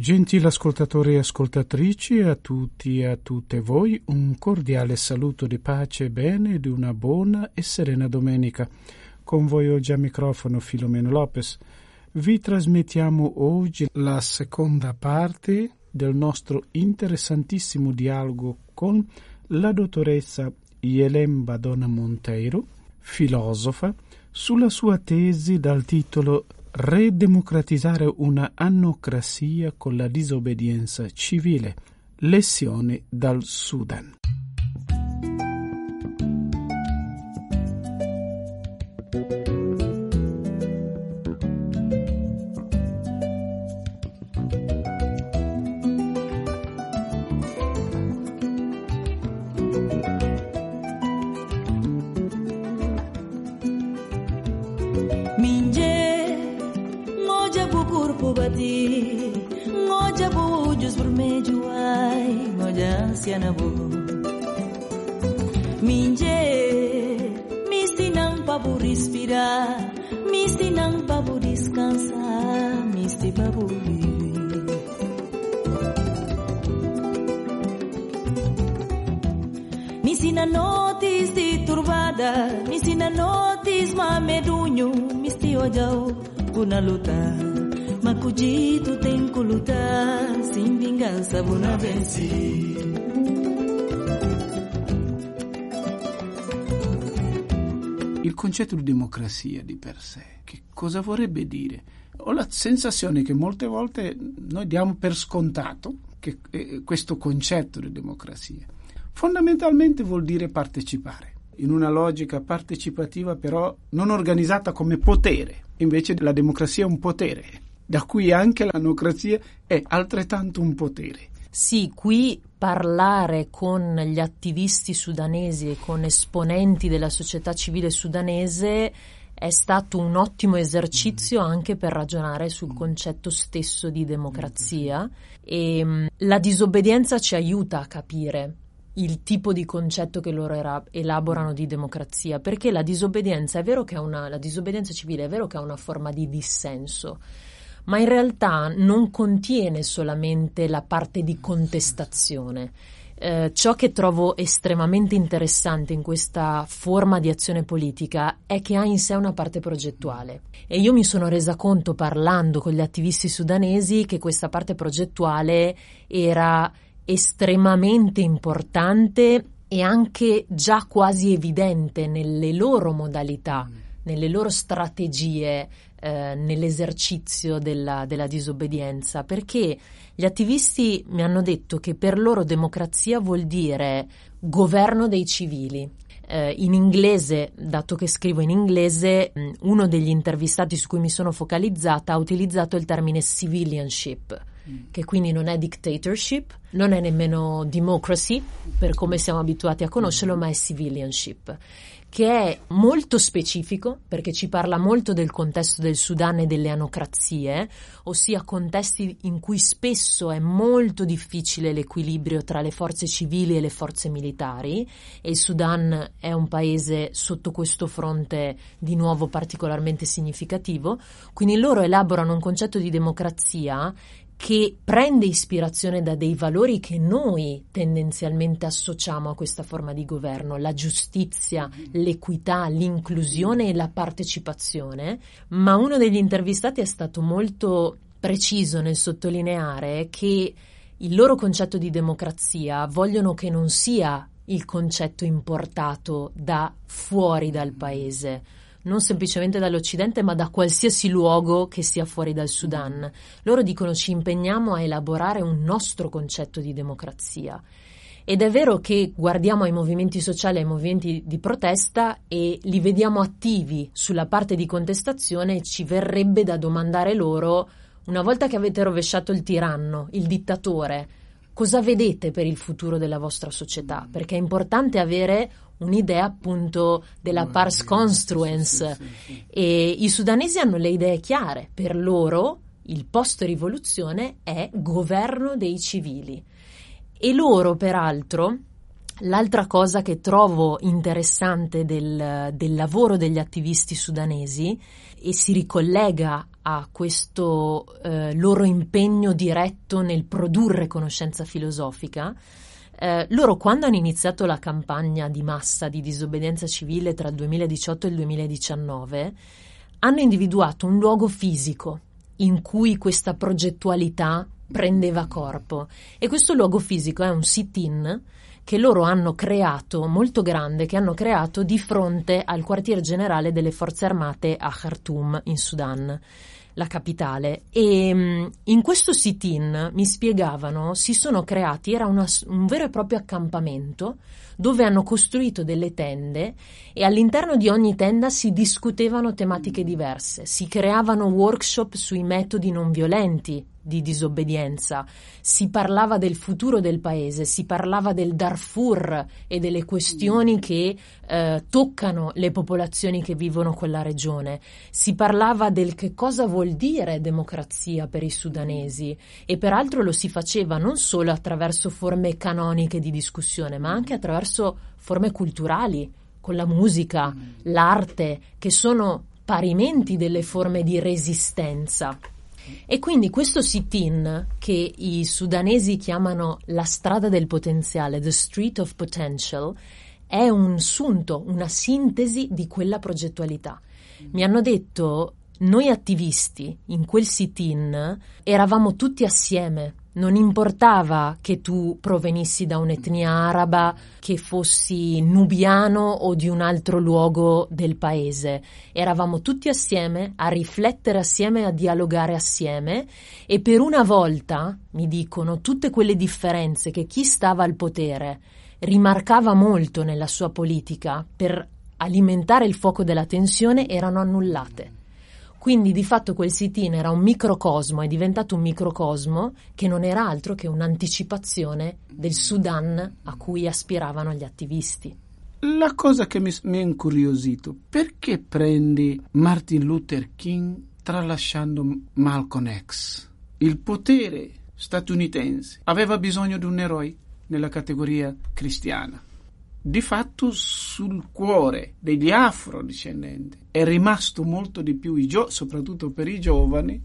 Gentili ascoltatori e ascoltatrici, a tutti e a tutte voi un cordiale saluto di pace e bene ed una buona e serena domenica. Con voi oggi a microfono Filomeno Lopez. Vi trasmettiamo oggi la seconda parte del nostro interessantissimo dialogo con la dottoressa Jelen Badona Monteiro, filosofa, sulla sua tesi dal titolo Redemocratizzare una anocrazia con la disobbedienza civile. Lezioni dal Sudan. Il concetto di democrazia di per sé, che cosa vorrebbe dire? Ho la sensazione che molte volte noi diamo per scontato che questo concetto di democrazia fondamentalmente vuol dire partecipare, in una logica partecipativa però non organizzata come potere. Invece la democrazia è un potere, da cui anche l'anocrazia è altrettanto un potere. Sì, qui parlare con gli attivisti sudanesi e con esponenti della società civile sudanese è stato un ottimo esercizio anche per ragionare sul concetto stesso di democrazia, e la disobbedienza ci aiuta a capire il tipo di concetto che loro elaborano di democrazia, perché la disobbedienza è vero che è la disobbedienza civile è vero che è una forma di dissenso, ma in realtà non contiene solamente la parte di contestazione. Ciò che trovo estremamente interessante in questa forma di azione politica è che ha in sé una parte progettuale, e io mi sono resa conto parlando con gli attivisti sudanesi che questa parte progettuale era estremamente importante e anche già quasi evidente nelle loro modalità, nelle loro strategie, nell'esercizio della disobbedienza, perché gli attivisti mi hanno detto che per loro democrazia vuol dire governo dei civili. In inglese, dato che scrivo in inglese, uno degli intervistati su cui mi sono focalizzata ha utilizzato il termine civilianship, che quindi non è dictatorship, non è nemmeno democracy per come siamo abituati a conoscerlo, ma è civilianship, che è molto specifico perché ci parla molto del contesto del Sudan e delle anocrazie, ossia contesti in cui spesso è molto difficile l'equilibrio tra le forze civili e le forze militari, e il Sudan è un paese sotto questo fronte di nuovo particolarmente significativo. Quindi loro elaborano un concetto di democrazia che prende ispirazione da dei valori che noi tendenzialmente associamo a questa forma di governo: la giustizia, l'equità, l'inclusione e la partecipazione. Ma uno degli intervistati è stato molto preciso nel sottolineare che il loro concetto di democrazia vogliono che non sia il concetto importato da fuori dal paese, non semplicemente dall'Occidente, ma da qualsiasi luogo che sia fuori dal Sudan. Loro dicono: ci impegniamo a elaborare un nostro concetto di democrazia. Ed è vero che guardiamo ai movimenti sociali, ai movimenti di protesta, e li vediamo attivi sulla parte di contestazione. Ci verrebbe da domandare loro: una volta che avete rovesciato il tiranno, il dittatore, cosa vedete per il futuro della vostra società? Perché è importante avere un'idea appunto della pars construens. Sì. E i sudanesi hanno le idee chiare. Per loro il post-rivoluzione è governo dei civili. E loro, peraltro, l'altra cosa che trovo interessante del lavoro degli attivisti sudanesi, e si ricollega a questo loro impegno diretto nel produrre conoscenza filosofica, loro quando hanno iniziato la campagna di massa di disobbedienza civile tra il 2018 e il 2019 hanno individuato un luogo fisico in cui questa progettualità prendeva corpo, e questo luogo fisico è un sit-in che loro hanno creato, molto grande, che hanno creato di fronte al quartier generale delle forze armate a Khartoum, in Sudan, la capitale. E in questo sit-in, mi spiegavano, si sono creati, era un vero e proprio accampamento dove hanno costruito delle tende, e all'interno di ogni tenda si discutevano tematiche diverse, si creavano workshop sui metodi non violenti di disobbedienza, si parlava del futuro del paese, si parlava del Darfur e delle questioni che toccano le popolazioni che vivono quella regione, si parlava del che cosa vuol dire democrazia per i sudanesi, e peraltro lo si faceva non solo attraverso forme canoniche di discussione, ma anche attraverso forme culturali, con la musica, l'arte, che sono parimenti delle forme di resistenza. E quindi questo sit-in, che i sudanesi chiamano la strada del potenziale, the street of potential, è un sunto, una sintesi di quella progettualità. Mi hanno detto, noi attivisti in quel sit-in eravamo tutti assieme, non importava che tu provenissi da un'etnia araba, che fossi nubiano o di un altro luogo del paese. Eravamo tutti assieme a riflettere assieme, a dialogare assieme, e per una volta, mi dicono, tutte quelle differenze che chi stava al potere rimarcava molto nella sua politica per alimentare il fuoco della tensione erano annullate. Quindi di fatto quel sit-in era un microcosmo, è diventato un microcosmo che non era altro che un'anticipazione del Sudan a cui aspiravano gli attivisti. La cosa che mi ha incuriosito, perché prendi Martin Luther King tralasciando Malcolm X? Il potere statunitense aveva bisogno di un eroe nella categoria cristiana. Di fatto sul cuore degli afrodiscendenti è rimasto molto di più, soprattutto per i giovani,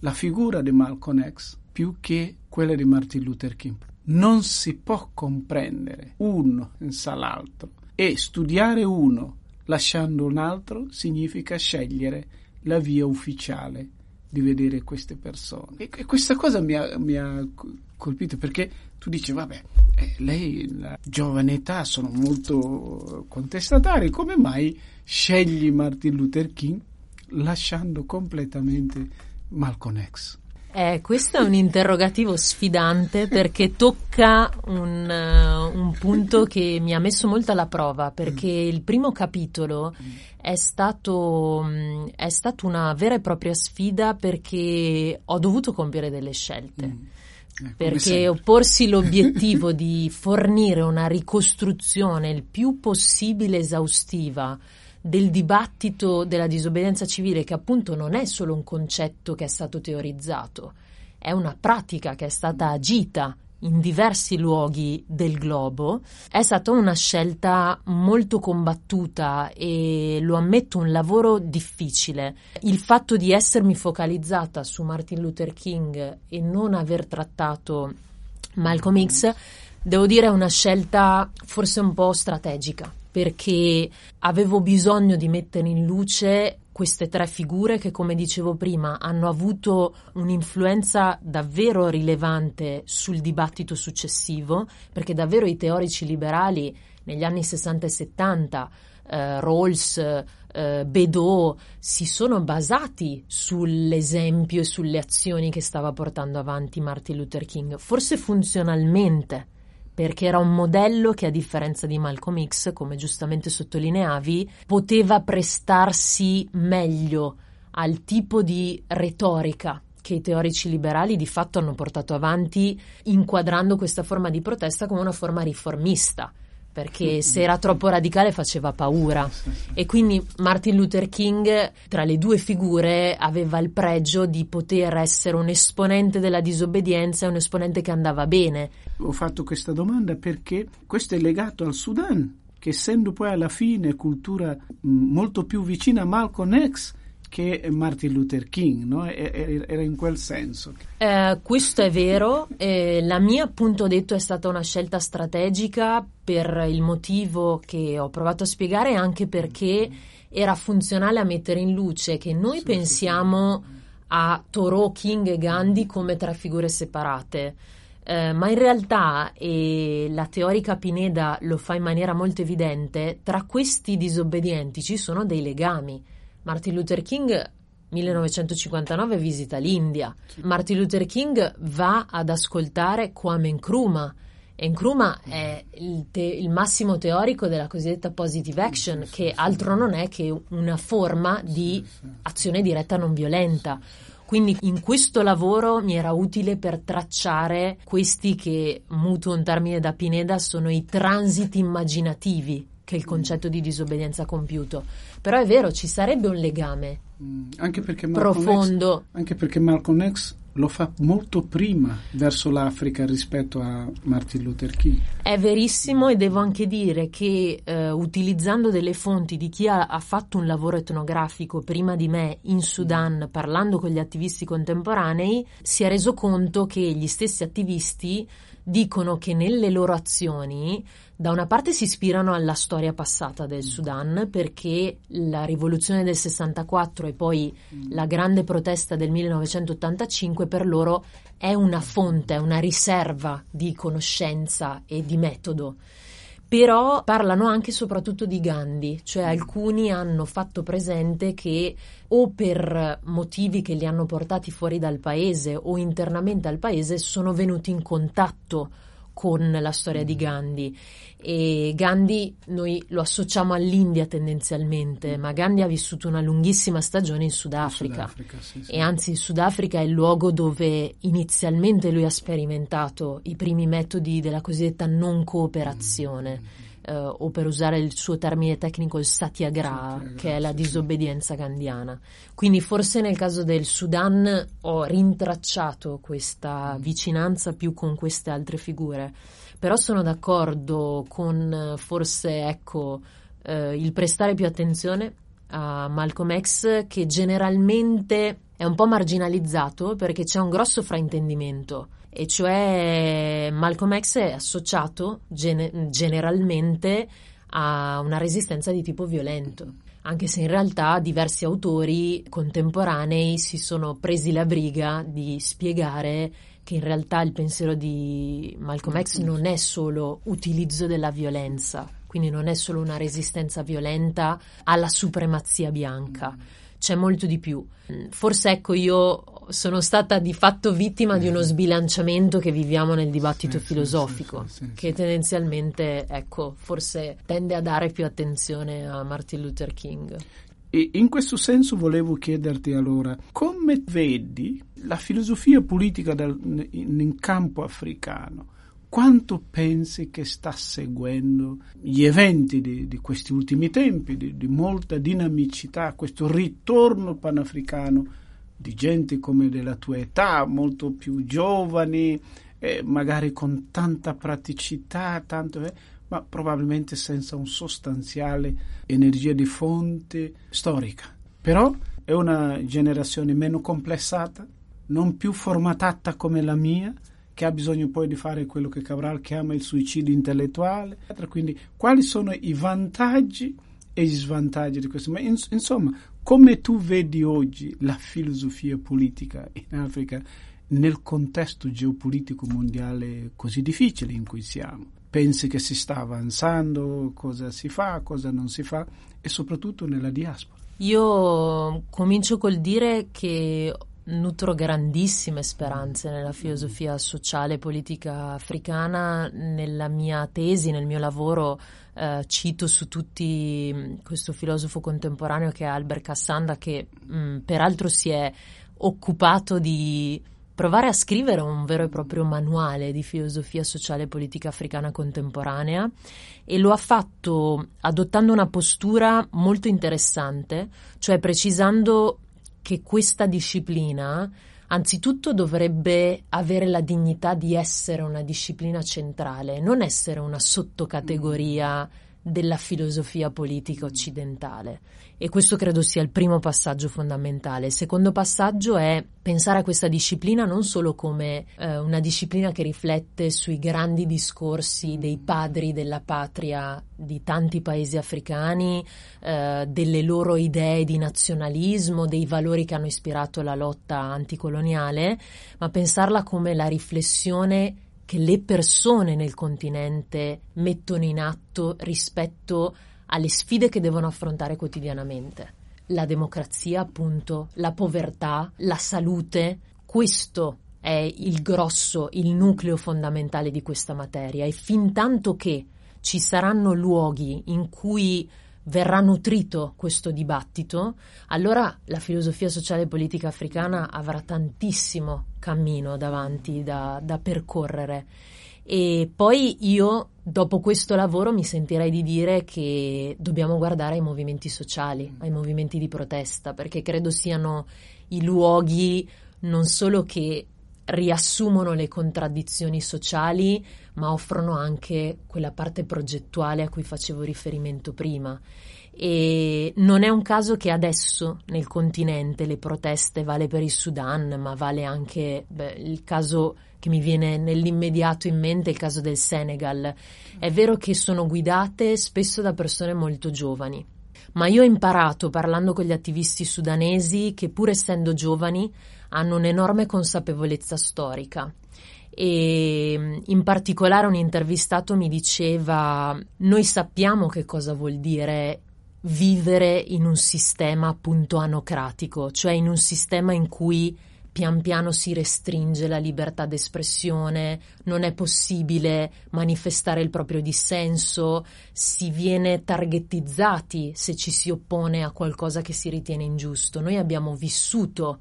la figura di Malcolm X più che quella di Martin Luther King. Non si può comprendere uno senza l'altro, e studiare uno lasciando un altro significa scegliere la via ufficiale di vedere queste persone. E questa cosa mi ha colpito, perché tu dici, vabbè, lei la giovane età sono molto contestatari, come mai scegli Martin Luther King lasciando completamente Malcolm X? Questo è un interrogativo sfidante, perché tocca un punto che mi ha messo molto alla prova, perché il primo capitolo è stato una vera e propria sfida, perché ho dovuto compiere delle scelte. Perché opporsi l'obiettivo di fornire una ricostruzione il più possibile esaustiva del dibattito della disobbedienza civile, che appunto non è solo un concetto che è stato teorizzato, è una pratica che è stata agita in diversi luoghi del globo, è stata una scelta molto combattuta e, lo ammetto, un lavoro difficile. Il fatto di essermi focalizzata su Martin Luther King e non aver trattato Malcolm X, devo dire, è una scelta forse un po' strategica, perché avevo bisogno di mettere in luce queste tre figure che, come dicevo prima, hanno avuto un'influenza davvero rilevante sul dibattito successivo, perché davvero i teorici liberali negli anni 60 e 70, Rawls, Bedau, si sono basati sull'esempio e sulle azioni che stava portando avanti Martin Luther King, forse funzionalmente, perché era un modello che, a differenza di Malcolm X, come giustamente sottolineavi, poteva prestarsi meglio al tipo di retorica che i teorici liberali di fatto hanno portato avanti inquadrando questa forma di protesta come una forma riformista, perché se era troppo radicale faceva paura. E quindi Martin Luther King, tra le due figure, aveva il pregio di poter essere un esponente della disobbedienza e un esponente che andava bene. Ho fatto questa domanda perché questo è legato al Sudan, che essendo poi alla fine cultura molto più vicina a Malcolm X che Martin Luther King, no? Era in quel senso. Questo è vero. La mia, appunto, ho detto, è stata una scelta strategica per il motivo che ho provato a spiegare, anche perché era funzionale a mettere in luce che noi pensiamo a Thoreau, King e Gandhi come tre figure separate. Ma in realtà, e la teorica Pineda lo fa in maniera molto evidente, tra questi disobbedienti ci sono dei legami. Martin Luther King 1959 visita l'India, Martin Luther King va ad ascoltare Kwame Nkrumah, e Nkrumah è il massimo teorico della cosiddetta positive action, che altro non è che una forma di azione diretta non violenta. Quindi in questo lavoro mi era utile per tracciare questi che, mutuo un termine da Pineda, sono i transiti immaginativi che il concetto di disobbedienza ha compiuto. Però è vero, ci sarebbe un legame profondo. Anche perché Malcolm X lo fa molto prima verso l'Africa rispetto a Martin Luther King. È verissimo, e devo anche dire che utilizzando delle fonti di chi ha fatto un lavoro etnografico prima di me in Sudan, parlando con gli attivisti contemporanei, si è reso conto che gli stessi attivisti dicono che nelle loro azioni da una parte si ispirano alla storia passata del Sudan, perché la rivoluzione del 64 e poi la grande protesta del 1985 per loro è una fonte, è una riserva di conoscenza e di metodo. Però parlano anche e soprattutto di Gandhi, cioè alcuni hanno fatto presente che, o per motivi che li hanno portati fuori dal paese o internamente al paese, sono venuti in contatto con la storia di Gandhi. E Gandhi noi lo associamo all'India tendenzialmente, ma Gandhi ha vissuto una lunghissima stagione in Sudafrica, sì. E anzi in Sudafrica è il luogo dove inizialmente lui ha sperimentato i primi metodi della cosiddetta non cooperazione, o per usare il suo termine tecnico, il satyagraha, che è la disobbedienza gandhiana. Quindi forse nel caso del Sudan ho rintracciato questa vicinanza più con queste altre figure. Però sono d'accordo con, forse, ecco, il prestare più attenzione a Malcolm X, che generalmente è un po' marginalizzato perché c'è un grosso fraintendimento, e cioè Malcolm X è associato generalmente a una resistenza di tipo violento, anche se in realtà diversi autori contemporanei si sono presi la briga di spiegare che in realtà il pensiero di Malcolm X non è solo utilizzo della violenza, quindi non è solo una resistenza violenta alla supremazia bianca, c'è molto di più. Forse, ecco, io sono stata di fatto vittima di uno sbilanciamento che viviamo nel dibattito filosofico, che tendenzialmente, ecco, forse tende a dare più attenzione a Martin Luther King. E in questo senso volevo chiederti, allora, come vedi la filosofia politica in campo africano? Quanto pensi che sta seguendo gli eventi di questi ultimi tempi, di molta dinamicità, questo ritorno panafricano di gente come della tua età, molto più giovani, magari con tanta praticità, ma probabilmente senza un sostanziale energia di fonte storica. Però è una generazione meno complessata, non più formatata come la mia, che ha bisogno poi di fare quello che Cabral chiama il suicidio intellettuale. Quindi quali sono i vantaggi e gli svantaggi di questo? Ma insomma, come tu vedi oggi la filosofia politica in Africa nel contesto geopolitico mondiale così difficile in cui siamo? Pensi che si sta avanzando? Cosa si fa, cosa non si fa? E soprattutto nella diaspora. Io comincio col dire che nutro grandissime speranze nella filosofia sociale e politica africana. Nella mia tesi, nel mio lavoro, cito su tutti questo filosofo contemporaneo che è Albert Kasanda, che peraltro si è occupato di provare a scrivere un vero e proprio manuale di filosofia sociale e politica africana contemporanea, e lo ha fatto adottando una postura molto interessante, cioè precisando che questa disciplina anzitutto dovrebbe avere la dignità di essere una disciplina centrale, non essere una sottocategoria della filosofia politica occidentale, e questo credo sia il primo passaggio fondamentale. Il secondo passaggio è pensare a questa disciplina non solo come una disciplina che riflette sui grandi discorsi dei padri della patria di tanti paesi africani, delle loro idee di nazionalismo, dei valori che hanno ispirato la lotta anticoloniale, ma pensarla come la riflessione che le persone nel continente mettono in atto rispetto alle sfide che devono affrontare quotidianamente. La democrazia, appunto, la povertà, la salute, questo è il grosso, il nucleo fondamentale di questa materia, e fin tanto che ci saranno luoghi in cui verrà nutrito questo dibattito, allora la filosofia sociale e politica africana avrà tantissimo cammino davanti da percorrere. E poi io, dopo questo lavoro, mi sentirei di dire che dobbiamo guardare ai movimenti sociali, ai movimenti di protesta, perché credo siano i luoghi non solo che riassumono le contraddizioni sociali, ma offrono anche quella parte progettuale a cui facevo riferimento prima. E non è un caso che adesso nel continente le proteste, vale per il Sudan, ma vale anche il caso che mi viene nell'immediato in mente, il caso del Senegal. È vero che sono guidate spesso da persone molto giovani, ma io ho imparato, parlando con gli attivisti sudanesi, che pur essendo giovani hanno un'enorme consapevolezza storica. E in particolare un intervistato mi diceva: noi sappiamo che cosa vuol dire vivere in un sistema appunto anocratico, cioè in un sistema in cui pian piano si restringe la libertà d'espressione, non è possibile manifestare il proprio dissenso, si viene targetizzati se ci si oppone a qualcosa che si ritiene ingiusto. Noi abbiamo vissuto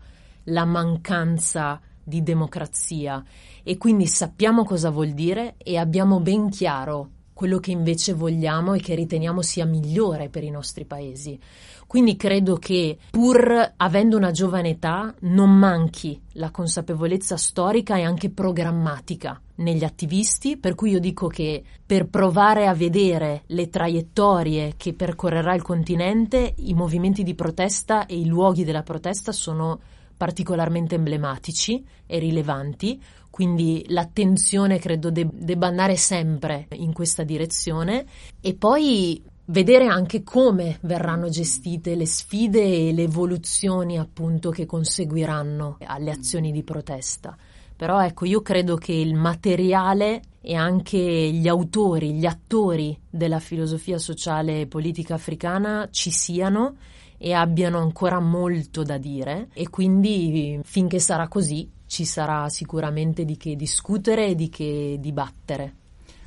la mancanza di democrazia e quindi sappiamo cosa vuol dire, e abbiamo ben chiaro quello che invece vogliamo e che riteniamo sia migliore per i nostri paesi. Quindi credo che, pur avendo una giovane età, non manchi la consapevolezza storica e anche programmatica negli attivisti, per cui io dico che per provare a vedere le traiettorie che percorrerà il continente, i movimenti di protesta e i luoghi della protesta sono particolarmente emblematici e rilevanti, quindi l'attenzione credo debba andare sempre in questa direzione, e poi vedere anche come verranno gestite le sfide e le evoluzioni appunto che conseguiranno alle azioni di protesta. Però ecco, io credo che il materiale e anche gli autori, gli attori della filosofia sociale e politica africana ci siano e abbiano ancora molto da dire, e quindi finché sarà così ci sarà sicuramente di che discutere e di che dibattere.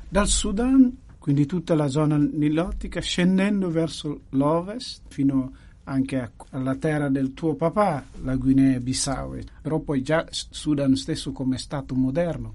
Dal Sudan, quindi tutta la zona nilotica, scendendo verso l'ovest fino anche alla terra del tuo papà, la Guinea-Bissau, però poi già Sudan stesso come stato moderno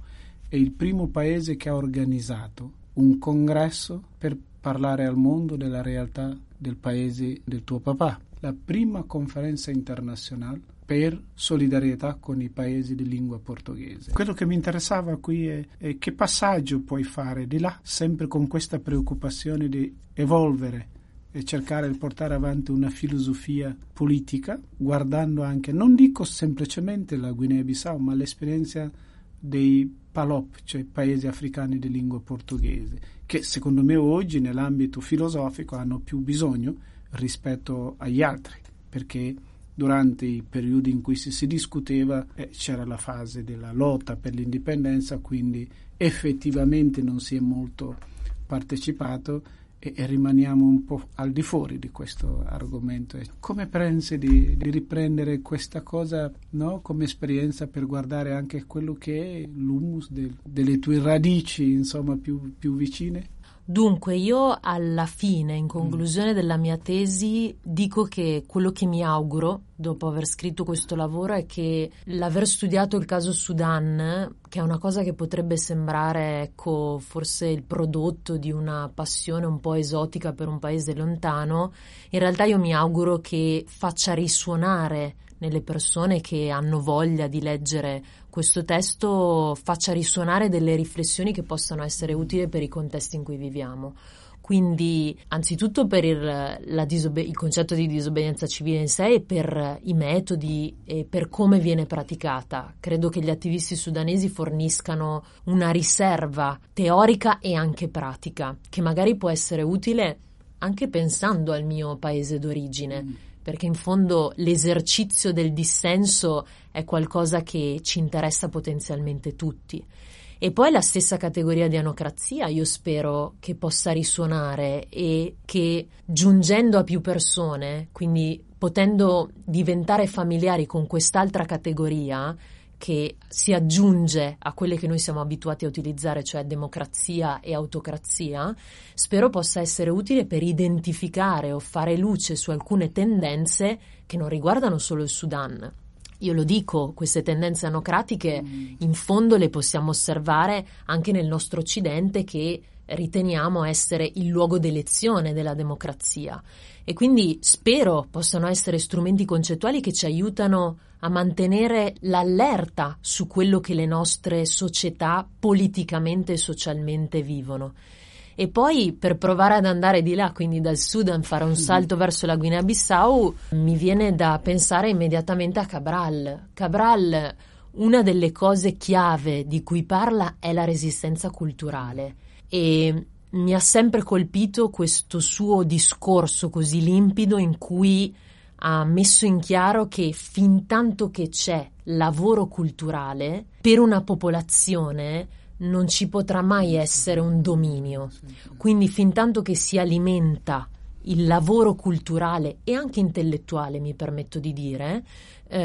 è il primo paese che ha organizzato un congresso per parlare al mondo della realtà del paese del tuo papà, la prima conferenza internazionale per solidarietà con i paesi di lingua portoghese. Quello che mi interessava qui è che passaggio puoi fare di là, sempre con questa preoccupazione di evolvere e cercare di portare avanti una filosofia politica, guardando anche, non dico semplicemente la Guinea-Bissau, ma l'esperienza dei PALOP, cioè paesi africani di lingua portoghese, che secondo me oggi nell'ambito filosofico hanno più bisogno rispetto agli altri, perché durante i periodi in cui si discuteva c'era la fase della lotta per l'indipendenza, quindi effettivamente non si è molto partecipato e rimaniamo un po' al di fuori di questo argomento. Come pensi di riprendere questa cosa, no, come esperienza per guardare anche quello che è l'humus delle tue radici, insomma, più vicine? Dunque, io alla fine, in conclusione della mia tesi, dico che quello che mi auguro dopo aver scritto questo lavoro è che l'aver studiato il caso Sudan, che è una cosa che potrebbe sembrare, ecco, forse il prodotto di una passione un po' esotica per un paese lontano, in realtà io mi auguro che faccia risuonare nelle persone che hanno voglia di leggere questo testo, faccia risuonare delle riflessioni che possano essere utili per i contesti in cui viviamo. Quindi anzitutto per il concetto di disobbedienza civile in sé e per i metodi e per come viene praticata. Credo che gli attivisti sudanesi forniscano una riserva teorica e anche pratica, che magari può essere utile anche pensando al mio paese d'origine, perché in fondo l'esercizio del dissenso è qualcosa che ci interessa potenzialmente tutti. E poi la stessa categoria di anocrazia io spero che possa risuonare e che, giungendo a più persone, quindi potendo diventare familiari con quest'altra categoria che si aggiunge a quelle che noi siamo abituati a utilizzare, cioè democrazia e autocrazia, spero possa essere utile per identificare o fare luce su alcune tendenze che non riguardano solo il Sudan. Io lo dico, queste tendenze anocratiche in fondo le possiamo osservare anche nel nostro Occidente, che riteniamo essere il luogo d'elezione della democrazia, e quindi spero possano essere strumenti concettuali che ci aiutano a mantenere l'allerta su quello che le nostre società politicamente e socialmente vivono. E poi, per provare ad andare di là, quindi dal Sudan fare un salto verso la Guinea-Bissau, mi viene da pensare immediatamente a Cabral. Cabral, una delle cose chiave di cui parla è la resistenza culturale, e mi ha sempre colpito questo suo discorso così limpido in cui ha messo in chiaro che fin tanto che c'è lavoro culturale per una popolazione non ci potrà mai essere un dominio. Quindi fin tanto che si alimenta il lavoro culturale e anche intellettuale, mi permetto di dire,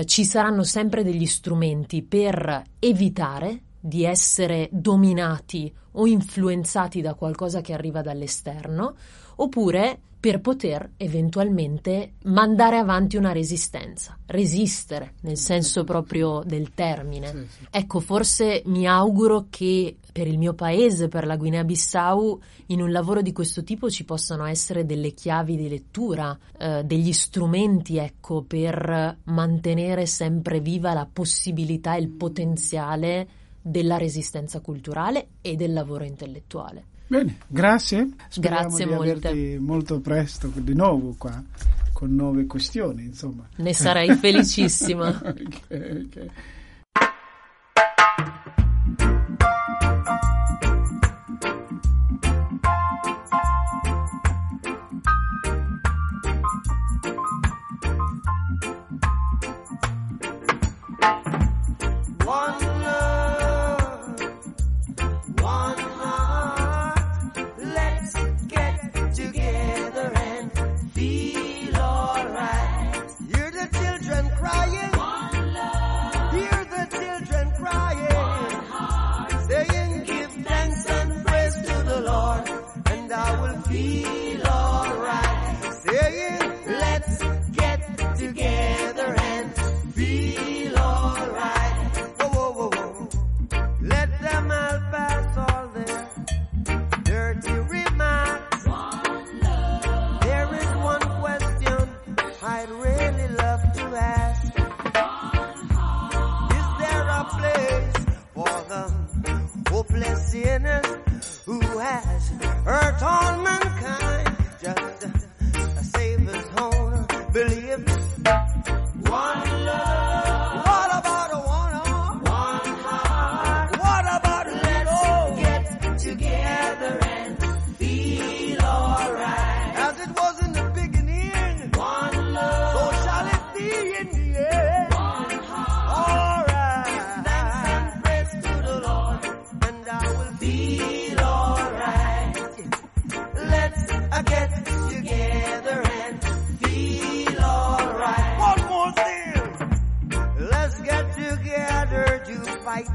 ci saranno sempre degli strumenti per evitare di essere dominati o influenzati da qualcosa che arriva dall'esterno, oppure per poter eventualmente mandare avanti una resistenza, resistere nel senso proprio del termine. Sì, sì. Ecco, forse mi auguro che per il mio paese, per la Guinea-Bissau, in un lavoro di questo tipo ci possano essere delle chiavi di lettura, degli strumenti, ecco, per mantenere sempre viva la possibilità e il potenziale della resistenza culturale e del lavoro intellettuale. Bene, grazie. Speriamo averti molto presto di nuovo qua con nuove questioni, insomma. Ne sarei felicissima. Okay, okay.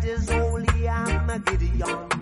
This holy Armageddon.